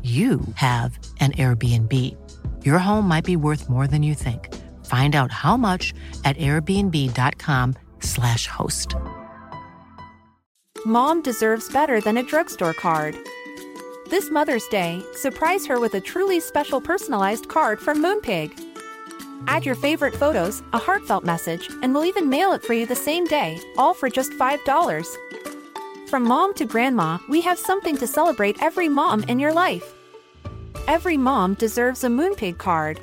you have an Airbnb. Your home might be worth more than you think. Find out how much at airbnb.com/host. Mom deserves better than a drugstore card. This Mother's Day, surprise her with a truly special personalized card from Moonpig. Add your favorite photos, a heartfelt message, and we'll even mail it for you the same day, all for just $5. From mom to grandma, we have something to celebrate every mom in your life. Every mom deserves a Moonpig card.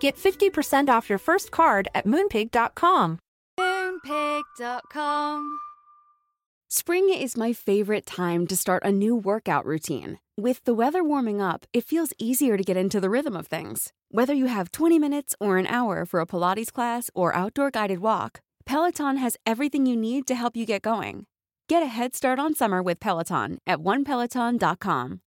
Get 50% off your first card at Moonpig.com. Moonpig.com. Spring is my favorite time to start a new workout routine. With the weather warming up, it feels easier to get into the rhythm of things. Whether you have 20 minutes or an hour for a Pilates class or outdoor guided walk, Peloton has everything you need to help you get going. Get a head start on summer with Peloton at onepeloton.com.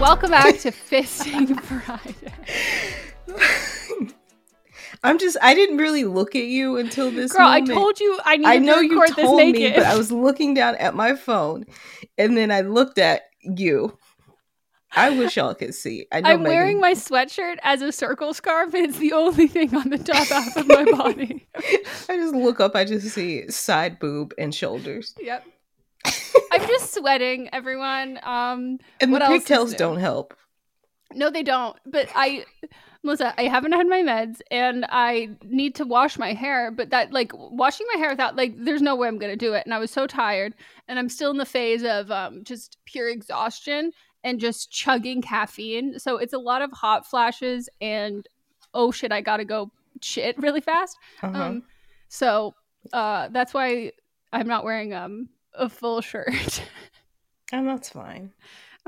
Welcome back to Fisting Friday. I didn't really look at you until this moment. I told you I needed to record this naked. I know you told me, but I was looking down at my phone, and then I looked at you. I wish y'all could see. I'm wearing my sweatshirt as a circle scarf, and it's the only thing on the top half of my body. I just look up. I just see side boob and shoulders. Yep. I'm just sweating, everyone. And what the pigtails don't help. No, they don't. But Melissa, I haven't had my meds, and I need to wash my hair. But that, washing my hair without, there's no way I'm going to do it. And I was so tired, and I'm still in the phase of just pure exhaustion. And just chugging caffeine. So it's a lot of hot flashes and, oh shit, I gotta go shit really fast. Uh-huh. So that's why I'm not wearing a full shirt. And that's fine.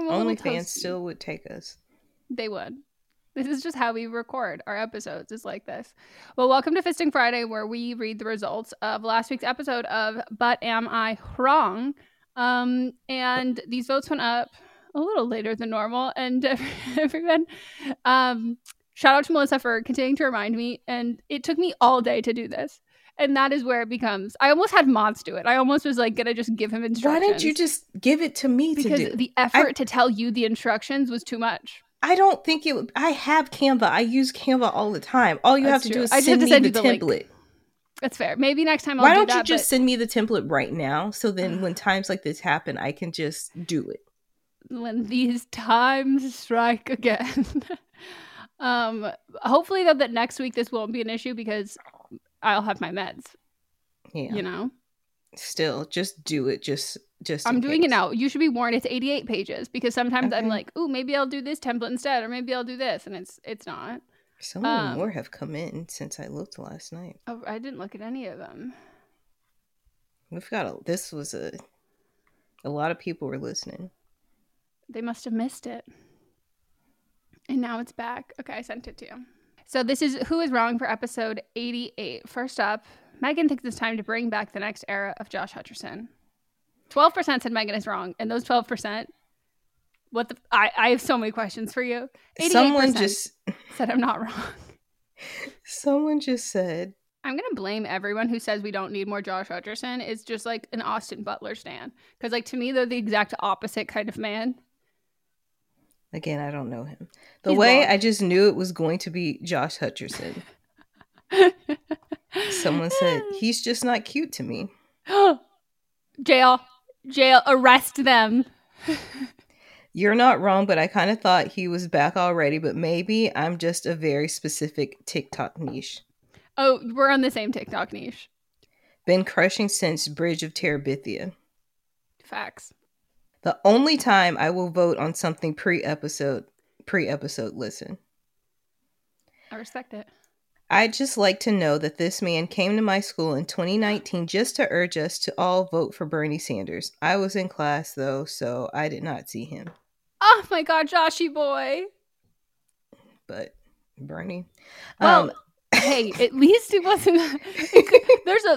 OnlyFans still would take us. They would. This is just how we record our episodes, is like this. Well, welcome to Fisting Friday, where we read the results of last week's episode of But Am I Wrong? And these votes went up a little later than normal, and everyone, shout out to Melissa for continuing to remind me, and it took me all day to do this, and that is where it becomes, I almost had Mods do it. I almost was gonna just give him instructions. Why didn't you just give it to me to do? Because the effort to tell you the instructions was too much. I don't think it would. I have Canva. I use Canva all the time. All you have to do is send me the template. Link. That's fair. Maybe next time I'll do that. Why don't you just send me the template right now, so then when times like this happen, I can just do it. When these times strike again. Hopefully, though, that next week this won't be an issue, because I'll have my meds. Yeah. You know? Still, just do it. Just I'm doing it now. You should be warned, it's 88 pages, because sometimes I'm like, ooh, maybe I'll do this template instead, or maybe I'll do this, and it's not. So many more have come in since I looked last night. Oh, I didn't look at any of them. We've got a, this was a lot of people were listening. They must have missed it. And now it's back. Okay, I sent it to you. So this is Who is Wrong for episode 88. First up, Megan thinks it's time to bring back the next era of Josh Hutcherson. 12% said Megan is wrong. And those 12%, what the... I have so many questions for you. 88% someone just said I'm not wrong. Someone just said... I'm going to blame everyone who says we don't need more Josh Hutcherson is just like an Austin Butler stan. Because like to me, they're the exact opposite kind of man. Again, I don't know him. The He's way long. I just knew it was going to be Josh Hutcherson. Someone said, he's just not cute to me. Jail. Jail. Arrest them. You're not wrong, but I kind of thought he was back already, but maybe I'm just a very specific TikTok niche. Oh, we're on the same TikTok niche. Been crushing since Bridge of Terabithia. Facts. The only time I will vote on something pre-episode listen. I respect it. I'd just like to know that this man came to my school in 2019 just to urge us to all vote for Bernie Sanders. I was in class, though, so I did not see him. Oh, my God, Joshy boy. But Bernie. Well, hey, at least it wasn't.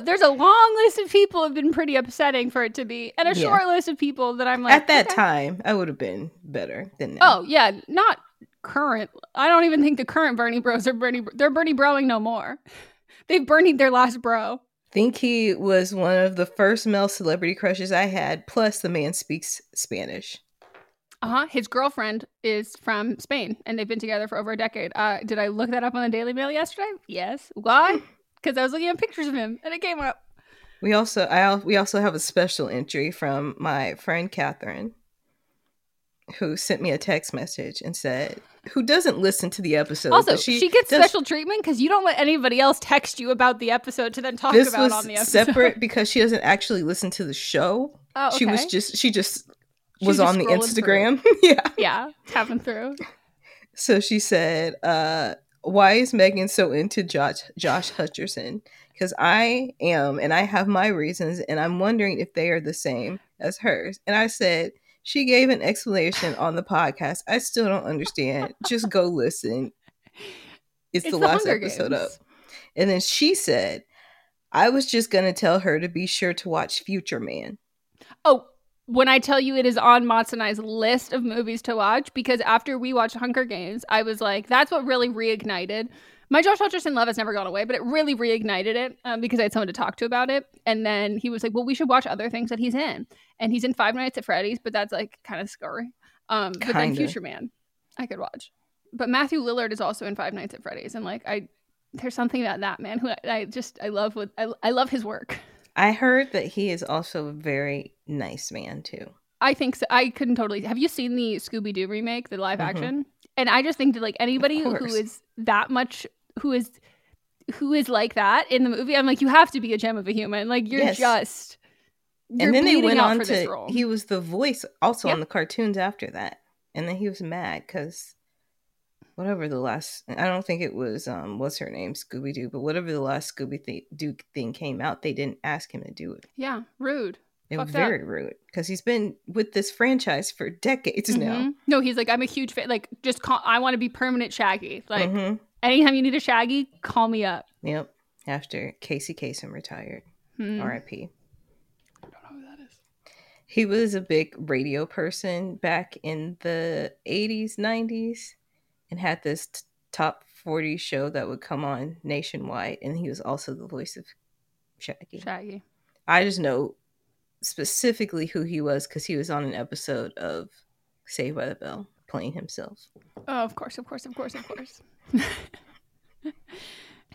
There's a long list of people who've been pretty upsetting for it to be, and a short list of people that I'm like. At that time, I would have been better than now. Oh yeah, not current. I don't even think the current Bernie Bros are Bernie. They're Bernie Broing no more. They've Bernied their last bro. Think he was one of the first male celebrity crushes I had. Plus, the man speaks Spanish. His girlfriend is from Spain, and they've been together for over a decade. Did I look that up on the Daily Mail yesterday? Yes. Why? Because I was looking at pictures of him, and it came up. We also have a special entry from my friend Catherine, who sent me a text message and said, who doesn't listen to the episode. Also, she gets special treatment because you don't let anybody else text you about the episode to then talk about on the episode. This was separate because she doesn't actually listen to the show. Oh, okay. She was on the Instagram. Yeah, tapping through. So she said, why is Megan so into Josh Hutcherson? Because I am, and I have my reasons, and I'm wondering if they are the same as hers. And I said, she gave an explanation on the podcast. I still don't understand. Just go listen. It's the last Hunger episode Games. Up. And then she said, I was just going to tell her to be sure to watch Future Man. Oh, when I tell you it is on Mats and I's list of movies to watch, because after we watched Hunger Games, I was like, that's what really reignited. My Josh Hutcherson love has never gone away, but it really reignited it because I had someone to talk to about it. And then he was like, well, we should watch other things that he's in. And he's in Five Nights at Freddy's, but that's like kind of scary. But then Future Man, I could watch. But Matthew Lillard is also in Five Nights at Freddy's. And like, there's something about that man who I love his work. I heard that he is also a very nice man, too. I think so. I couldn't totally. Have you seen the Scooby-Doo remake, the live action? And I just think that like anybody who is like that in the movie, I'm like, you have to be a gem of a human. Like you're just. You're and then they went on to. He was the voice also on the cartoons after that, and then he was mad because. Whatever the last, I don't think it was, what's her name, Scooby-Doo, but whatever the last Scooby-Doo thing came out, they didn't ask him to do it. Yeah, rude. It was very rude, because he's been with this franchise for decades now. No, he's like, I'm a huge fan, like, just call, I want to be permanent Shaggy. Like, anytime you need a Shaggy, call me up. Yep, after Casey Kasem retired, R.I.P. I don't know who that is. He was a big radio person back in the 80s, 90s. And had this top 40 show that would come on nationwide. And he was also the voice of Shaggy. I just know specifically who he was because he was on an episode of Saved by the Bell playing himself. Oh, of course.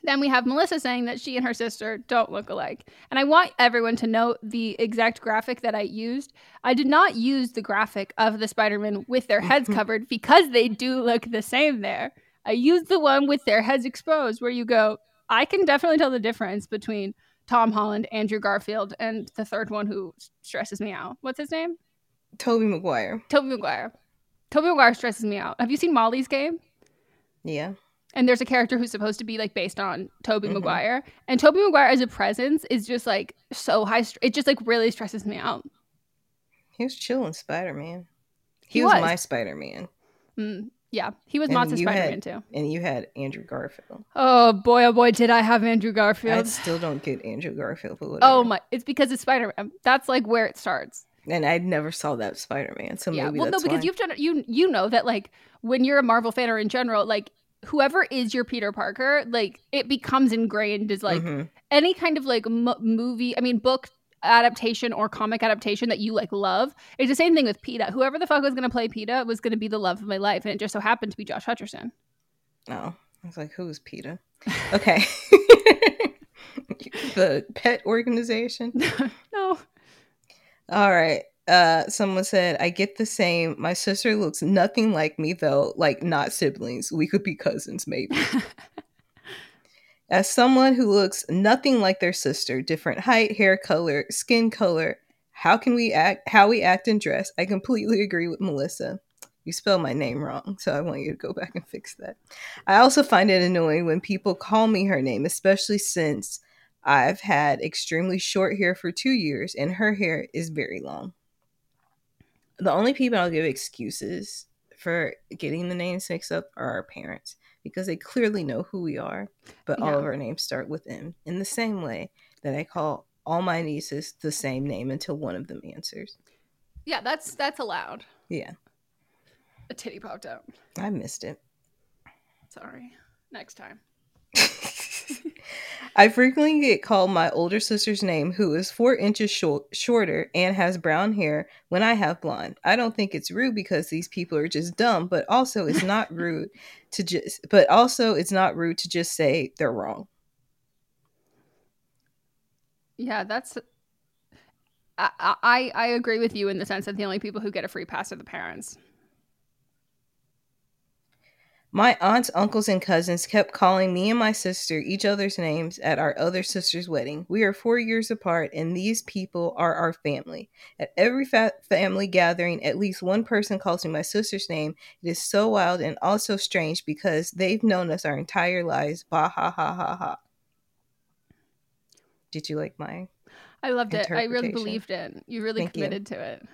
Then we have Melissa saying that she and her sister don't look alike. And I want everyone to know the exact graphic that I used. I did not use the graphic of the Spider-Man with their heads covered because they do look the same there. I used the one with their heads exposed where you go, I can definitely tell the difference between Tom Holland, Andrew Garfield, and the third one who stresses me out. What's his name? Tobey Maguire stresses me out. Have you seen Molly's Game? Yeah. And there's a character who's supposed to be like based on Tobey Maguire, and Tobey Maguire as a presence is just like so high. It just like really stresses me out. He was chill in Spider Man. He was my Spider Man. Yeah, he was Mott's Spider Man too. And you had Andrew Garfield. Oh boy, did I have Andrew Garfield? I still don't get Andrew Garfield. But oh my! It's because it's Spider Man. That's like where it starts. And I never saw that Spider Man, so maybe that's because why. you know that like when you're a Marvel fan or in general like. Whoever is your Peter Parker, like it becomes ingrained as like any kind of like movie, I mean book adaptation or comic adaptation that you like love. It's the same thing with PETA. Whoever the fuck was going to play PETA was going to be the love of my life, and it just so happened to be Josh Hutcherson. Oh, I was like, who's PETA? Okay. The pet organization? No. All right. Someone said, I get the same. My sister looks nothing like me, though, like not siblings. We could be cousins, maybe. As someone who looks nothing like their sister, different height, hair color, skin color, how we act and dress, I completely agree with Melissa. You spelled my name wrong, so I want you to go back and fix that. I also find it annoying when people call me her name, especially since I've had extremely short hair for 2 years and her hair is very long. The only people I'll give excuses for getting the names mixed up are our parents, because they clearly know who we are, but all of our names start with M, in the same way that I call all my nieces the same name until one of them answers. Yeah, that's allowed. Yeah. A titty popped out. I missed it. Sorry. Next time. I frequently get called my older sister's name, who is 4 inches shorter and has brown hair, when I have blonde. I don't think it's rude because these people are just dumb, but also it's not rude to just. But also it's not rude to just say they're wrong. Yeah, that's. I agree with you in the sense that the only people who get a free pass are the parents. My aunts, uncles, and cousins kept calling me and my sister each other's names at our other sister's wedding. We are 4 years apart, and these people are our family. At every family gathering, at least one person calls me my sister's name. It is so wild and also strange because they've known us our entire lives. Bah, ha, ha, ha, ha. Did you like mine? I loved it. I really believed it. You really committed to it.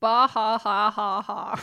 Bah, ha, ha, ha, ha.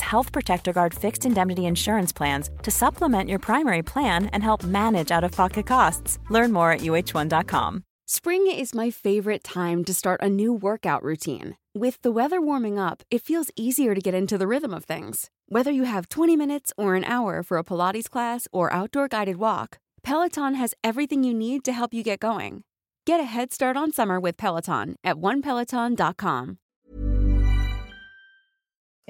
Health Protector Guard fixed indemnity insurance plans to supplement your primary plan and help manage out-of-pocket costs. Learn more at uh1.com. Spring is my favorite time to start a new workout routine. With the weather warming up, it feels easier to get into the rhythm of things. Whether you have 20 minutes or an hour for a Pilates class or outdoor guided walk, Peloton has everything you need to help you get going. Get a head start on summer with Peloton at onepeloton.com.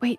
wait,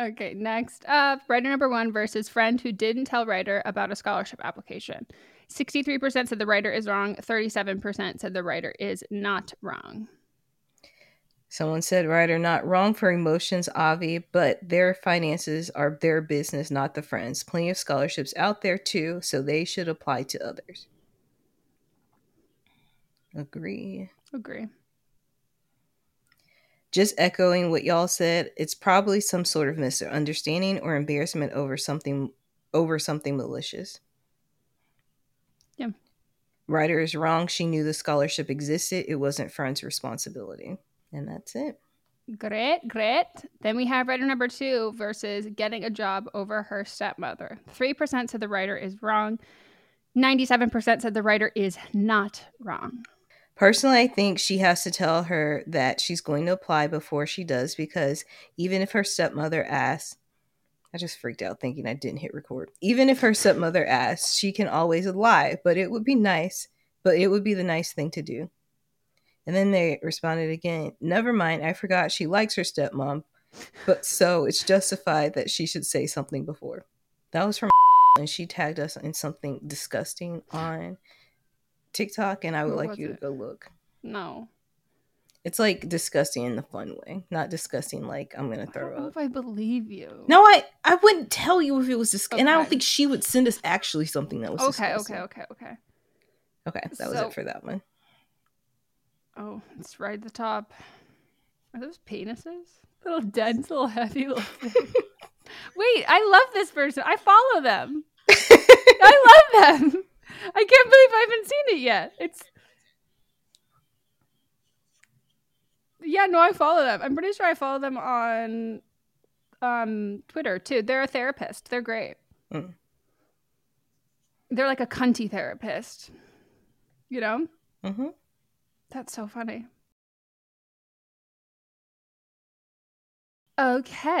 Okay, next up, writer number one versus friend who didn't tell writer about a scholarship application. 63% said the writer is wrong. 37% said the writer is not wrong. Someone said writer not wrong for emotions, Avi, but their finances are their business, not the friend's. Plenty of scholarships out there too, so they should apply to others. Agree. Just echoing what y'all said, it's probably some sort of misunderstanding or embarrassment over something malicious. Yeah. Writer is wrong. She knew the scholarship existed. It wasn't friend's responsibility. And that's it. Great. Then we have writer number two versus getting a job over her stepmother. 3% said the writer is wrong. 97% said the writer is not wrong. Personally, I think she has to tell her that she's going to apply before she does, because even if her stepmother asks, I just freaked out thinking I didn't hit record. Even if her stepmother asks, she can always lie, but it would be the nice thing to do. And then they responded again, never mind, I forgot she likes her stepmom, but so it's justified that she should say something before. That was from and she tagged us in something disgusting on TikTok, and I would like you to go look. No. It's like disgusting in the fun way, not disgusting like I'm gonna throw up. I don't know if I believe you. No, I wouldn't tell you if it was disgusting, and I don't think she would send us actually something that was disgusting. Okay, that was it for that one. Oh, it's right at the top. Are those penises? Little dense, little heavy little thing. Wait, I love this person. I follow them. I love them. I can't believe I haven't seen it yet. Yeah, no, I follow them. I'm pretty sure I follow them on Twitter, too. They're a therapist. They're great. Mm. They're like a cunty therapist. You know? Mm-hmm. That's so funny. Okay,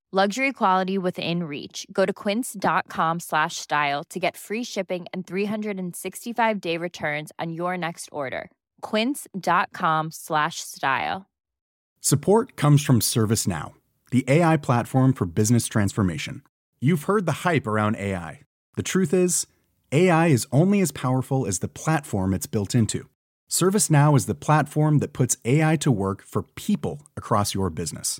Luxury quality within reach. Go to quince.com/style to get free shipping and 365-day returns on your next order. Quince.com/style. Support comes from ServiceNow, the AI platform for business transformation. You've heard the hype around AI. The truth is, AI is only as powerful as the platform it's built into. ServiceNow is the platform that puts AI to work for people across your business,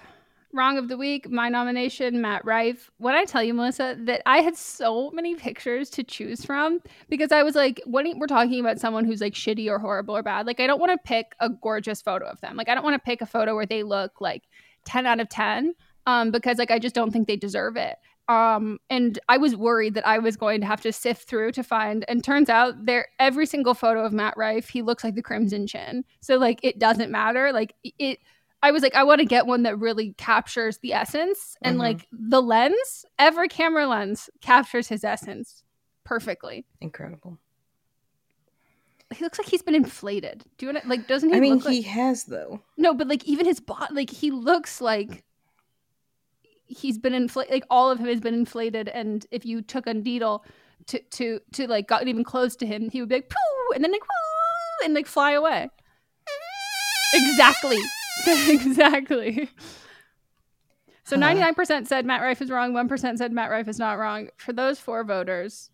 Wrong of the week, my nomination, Matt Rife. When I tell you, Melissa, that I had so many pictures to choose from, because I was like, when we're talking about someone who's like shitty or horrible or bad, like I don't want to pick a gorgeous photo of them. Like I don't want to pick a photo where they look like 10 out of 10 because like I just don't think they deserve it. And I was worried that I was going to have to sift through to find, and turns out every single photo of Matt Rife, he looks like the Crimson Chin. So like, it doesn't matter. Like it, I was like, I want to get one that really captures the essence and like the lens, every camera lens captures his essence perfectly. Incredible. He looks like he's been inflated. Do you want to, like, doesn't he? I mean, look he like, has though. No, but like even his body, like he looks like he's been inflated, like all of him has been inflated, and if you took a needle to like got even close to him, he would be like poo, and then like woo, and like fly away. Exactly. So 99% said Matt Rife is wrong, 1% said Matt Rife is not wrong. For those four voters,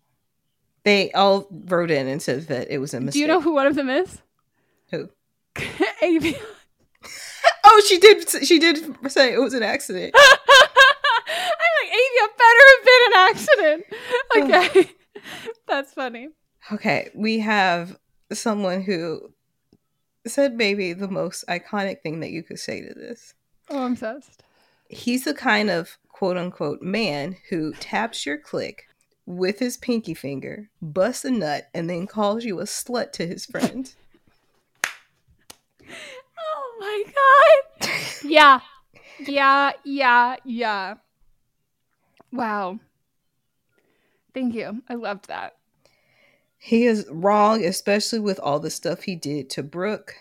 they all wrote in and said that it was a mistake. Do you know who one of them is? Who? Amy. Oh, she did say it was an accident. Better have been an accident. Okay. That's funny. Okay, we have someone who said maybe the most iconic thing that you could say to this. Oh, I'm obsessed. He's the kind of quote-unquote man who taps your clit with his pinky finger, busts a nut, and then calls you a slut to his friend. Oh my god. Yeah. Wow. Thank you. I loved that. He is wrong, especially with all the stuff he did to Brooke.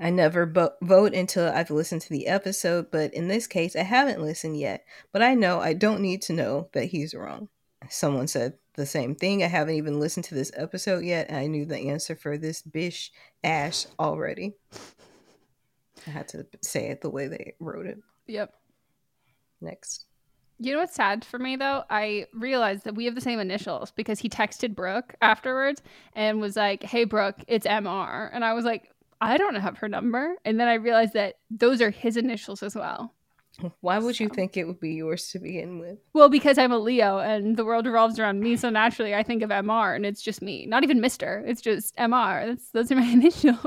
I never vote until I've listened to the episode, but in this case, I haven't listened yet. But I know I don't need to know that he's wrong. Someone said the same thing. I haven't even listened to this episode yet, and I knew the answer for this bish ash already. I had to say it the way they wrote it. Yep. Next. You know what's sad for me though? I realized that we have the same initials because he texted Brooke afterwards and was like, hey Brooke, it's MR. And I was like, I don't have her number. And then I realized that those are his initials as well. Why would you think it would be yours to begin with? Well, because I'm a Leo and the world revolves around me. So naturally I think of MR and it's just me. Not even Mr. It's just MR. Those are my initials.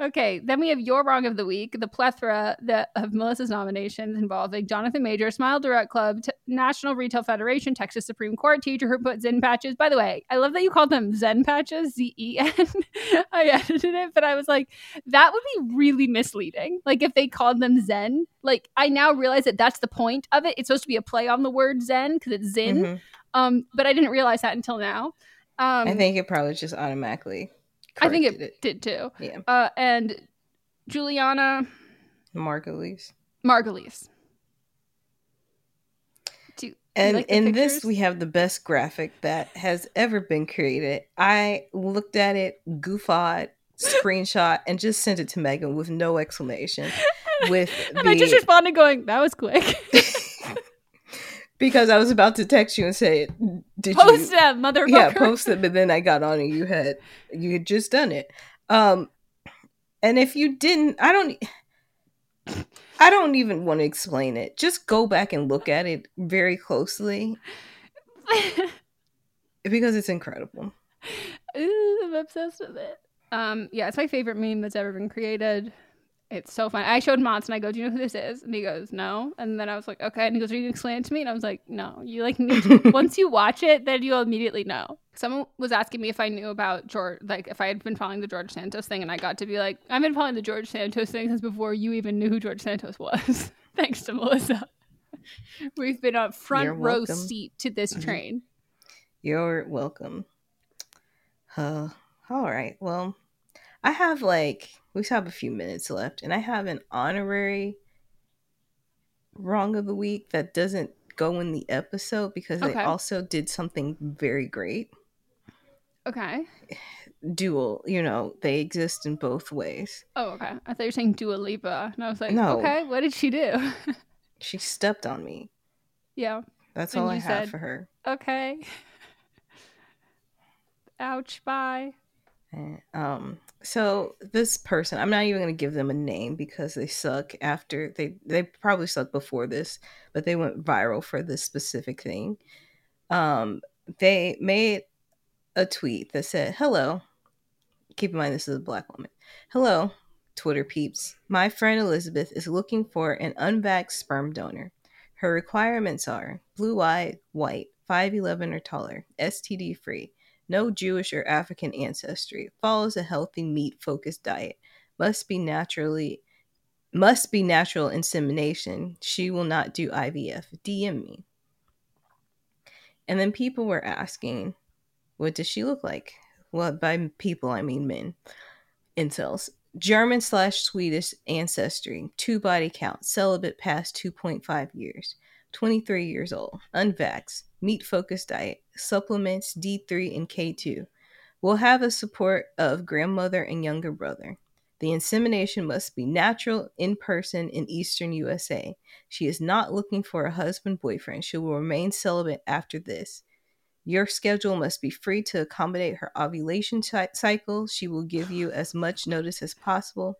Okay, then we have Your Wrong of the Week, the plethora of Melissa's nominations involving Jonathan Major, Smile Direct Club, National Retail Federation, Texas Supreme Court, teacher who put Zen patches. By the way, I love that you called them Zen patches, Z-E-N. I edited it, but I was like, that would be really misleading. Like if they called them Zen, like I now realize that that's the point of it. It's supposed to be a play on the word Zen because it's Zin, but I didn't realize that until now. I think it probably just automatically... I think it did too. Yeah. And Juliana Margulies. And like in pictures? This, we have the best graphic that has ever been created. I looked at it, goofied, screenshot, and just sent it to Megan with no explanation. And I just responded going, that was quick. Because I was about to text you and say, post them, motherfucker. Yeah, post them. But then I got on and you had just done it. And if you didn't, I don't even want to explain it. Just go back and look at it very closely. Because it's incredible. Ooh, I'm obsessed with it. Yeah, it's my favorite meme that's ever been created. It's so fun. I showed Mons and I go, do you know who this is? And he goes, no. And then I was like, okay. And he goes, are you going to explain it to me? And I was like, no. You like need to. Once you watch it, then you'll immediately know. Someone was asking me if I knew about George, like if I had been following the George Santos thing. And I got to be like, I've been following the George Santos thing since before you even knew who George Santos was. Thanks to Melissa. We've been on front row seat to this train. You're welcome. All right. Well, I have we still have a few minutes left, and I have an honorary wrong of the week that doesn't go in the episode because they also did something very great. Okay. Dual, they exist in both ways. Oh, okay. I thought you were saying Dua Lipa, and I was like, no. Okay, what did she do? She stepped on me. Yeah. That's all I have for her. Okay. Ouch, bye. So this person, I'm not even going to give them a name because they suck after they probably suck before this, but they went viral for this specific thing. They made a tweet that said, hello, keep in mind, this is a black woman. Hello, Twitter peeps. My friend Elizabeth is looking for an unvaxxed sperm donor. Her requirements are blue-eyed, white, 5'11 or taller, STD-free, no Jewish or African ancestry, follows a healthy meat-focused diet, must be natural insemination. She will not do IVF. DM me. And then people were asking, what does she look like? Well, by people, I mean men. Incels. German/Swedish ancestry, 2 body count, celibate past 2.5 years, 23 years old, unvaxxed, meat-focused diet, supplements D3 and K2. Will have a support of grandmother and younger brother. The insemination must be natural, in person, in Eastern USA. She is not looking for a husband, boyfriend. She will remain celibate after this. Your schedule must be free to accommodate her ovulation cycle. She will give you as much notice as possible.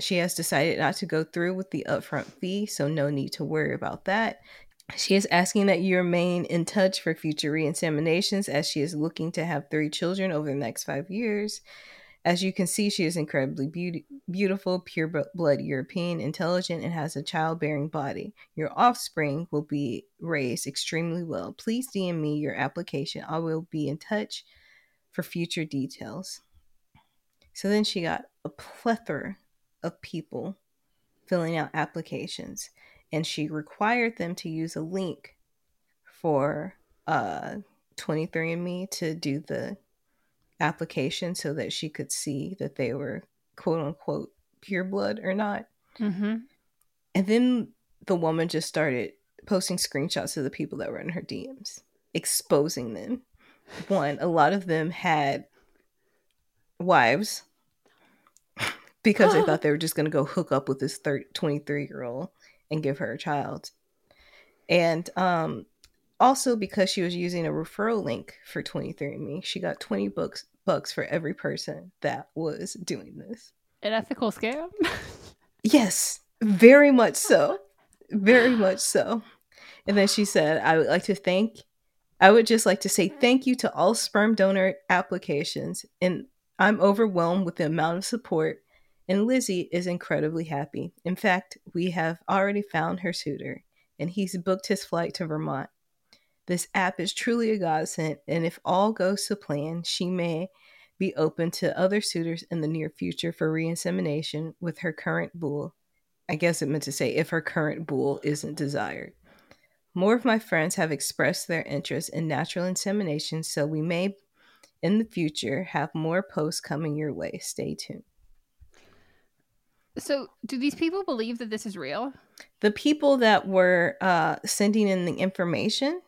She has decided not to go through with the upfront fee, so no need to worry about that. She is asking that you remain in touch for future re-inseminations, as she is looking to have 3 children over the next 5 years. As you can see, she is incredibly beautiful, pure-blood European, intelligent, and has a childbearing body. Your offspring will be raised extremely well. Please DM me your application. I will be in touch for future details. So then she got a plethora of people filling out applications, and she required them to use a link for 23andMe to do the application so that she could see that they were quote unquote pure blood or not. Mm-hmm. And then the woman just started posting screenshots of the people that were in her DMs, exposing them. One, a lot of them had wives because they thought they were just going to go hook up with this 23-year-old and give her a child. And also, because she was using a referral link for 23andMe, she got $20 for every person that was doing this. An ethical scam? Yes, very much so. Very much so. And then she said, I would just like to say thank you to all sperm donor applications, and I'm overwhelmed with the amount of support, and Lizzie is incredibly happy. In fact, we have already found her suitor, and he's booked his flight to Vermont. This app is truly a godsend, and if all goes to plan, she may be open to other suitors in the near future for re-insemination with her current bull. I guess it meant to say if her current bull isn't desired. More of my friends have expressed their interest in natural insemination, so we may in the future have more posts coming your way. Stay tuned. So do these people believe that this is real? The people that were sending in the information,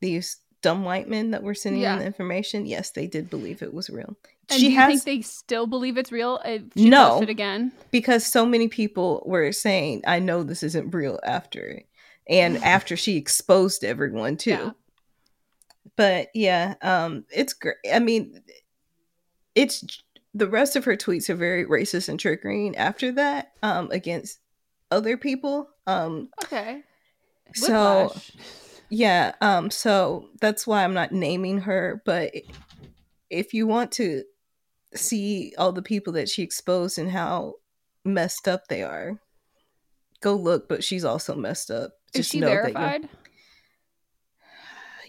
these dumb white men that were sending in the information, yes, they did believe it was real. And do you think they still believe it's real? No, posted again? Because so many people were saying, I know this isn't real after. And after she exposed everyone, too. Yeah. But, yeah, it's great. I mean, it's the rest of her tweets are very racist and triggering after that against other people. Okay. So... Whiplash. Yeah, so that's why I'm not naming her, but if you want to see all the people that she exposed and how messed up they are, go look, but she's also messed up. Is she verified?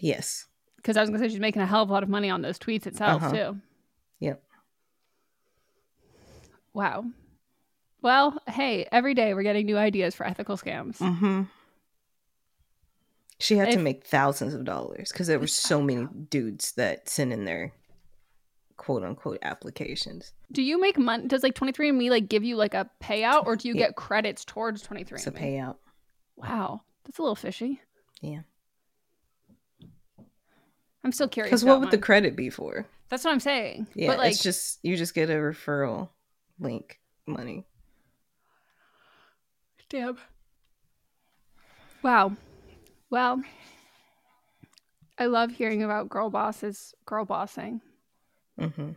Yes. Because I was going to say she's making a hell of a lot of money on those tweets itself, too. Yep. Wow. Well, hey, every day we're getting new ideas for ethical scams. Mm-hmm. She had to make thousands of dollars because there were so many dudes that sent in their quote unquote applications. Do you make money? Does 23andMe give you a payout, or do you get credits towards 23andMe? It's a payout. Wow. That's a little fishy. Yeah. I'm still curious. Because what would the credit be for? That's what I'm saying. Yeah. But it's just, you just get a referral link money. Damn. Wow. Well, I love hearing about girl bossing. Mm-hmm.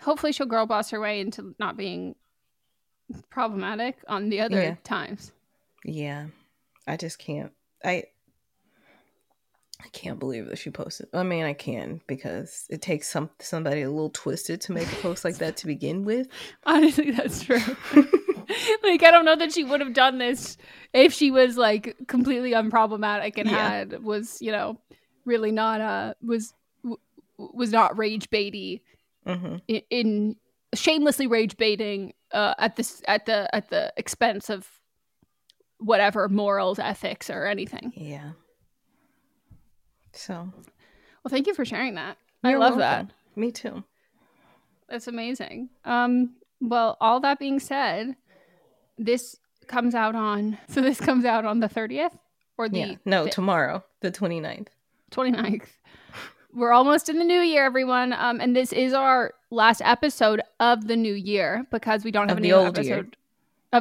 hopefully she'll girl boss her way into not being problematic on the other times. Yeah. I just can't. I can't believe that she posted. I mean, I can, because it takes somebody a little twisted to make a post like that to begin with. Honestly, that's true. Like, I don't know that she would have done this if she was like completely unproblematic and was not rage baity, in shamelessly rage baiting at the expense of whatever morals, ethics, or anything. Yeah. So, well, thank you for sharing that. I love that. Me too. That's amazing. Well, all that being said, this comes out on the 30th or the tomorrow, the 29th. 29th. We're almost in the new year, everyone. And this is our last episode of the new year, because we don't have any episode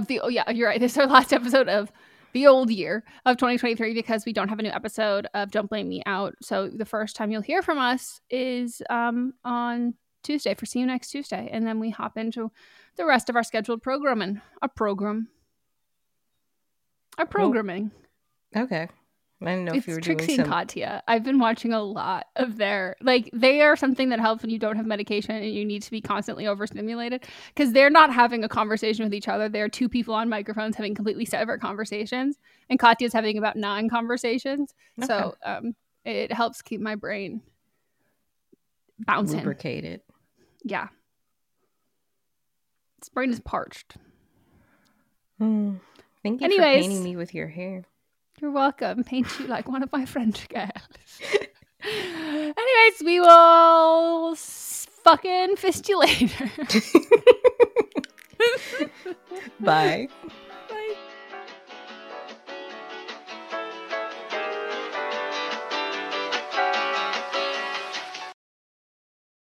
year. You're right. This is our last episode of the old year of 2023, because we don't have a new episode of Don't Blame Me Out. So the first time you'll hear from us is on Tuesday for See You Next Tuesday. And then we hop into the rest of our scheduled programming. Our programming. Well, okay. I didn't know if you were doing Trixie and Katya. I've been watching a lot of their, like, they are something that helps when you don't have medication and you need to be constantly overstimulated, because they're not having a conversation with each other. They're two people on microphones having completely separate conversations, and Katya's having about 9 conversations. Okay. So it helps keep my brain bouncing. Lubricated. Yeah. This brain is parched. Thank you for painting me with your hair. You're welcome. Paint you like one of my French girls. Anyways, we will fucking fist you later. Bye.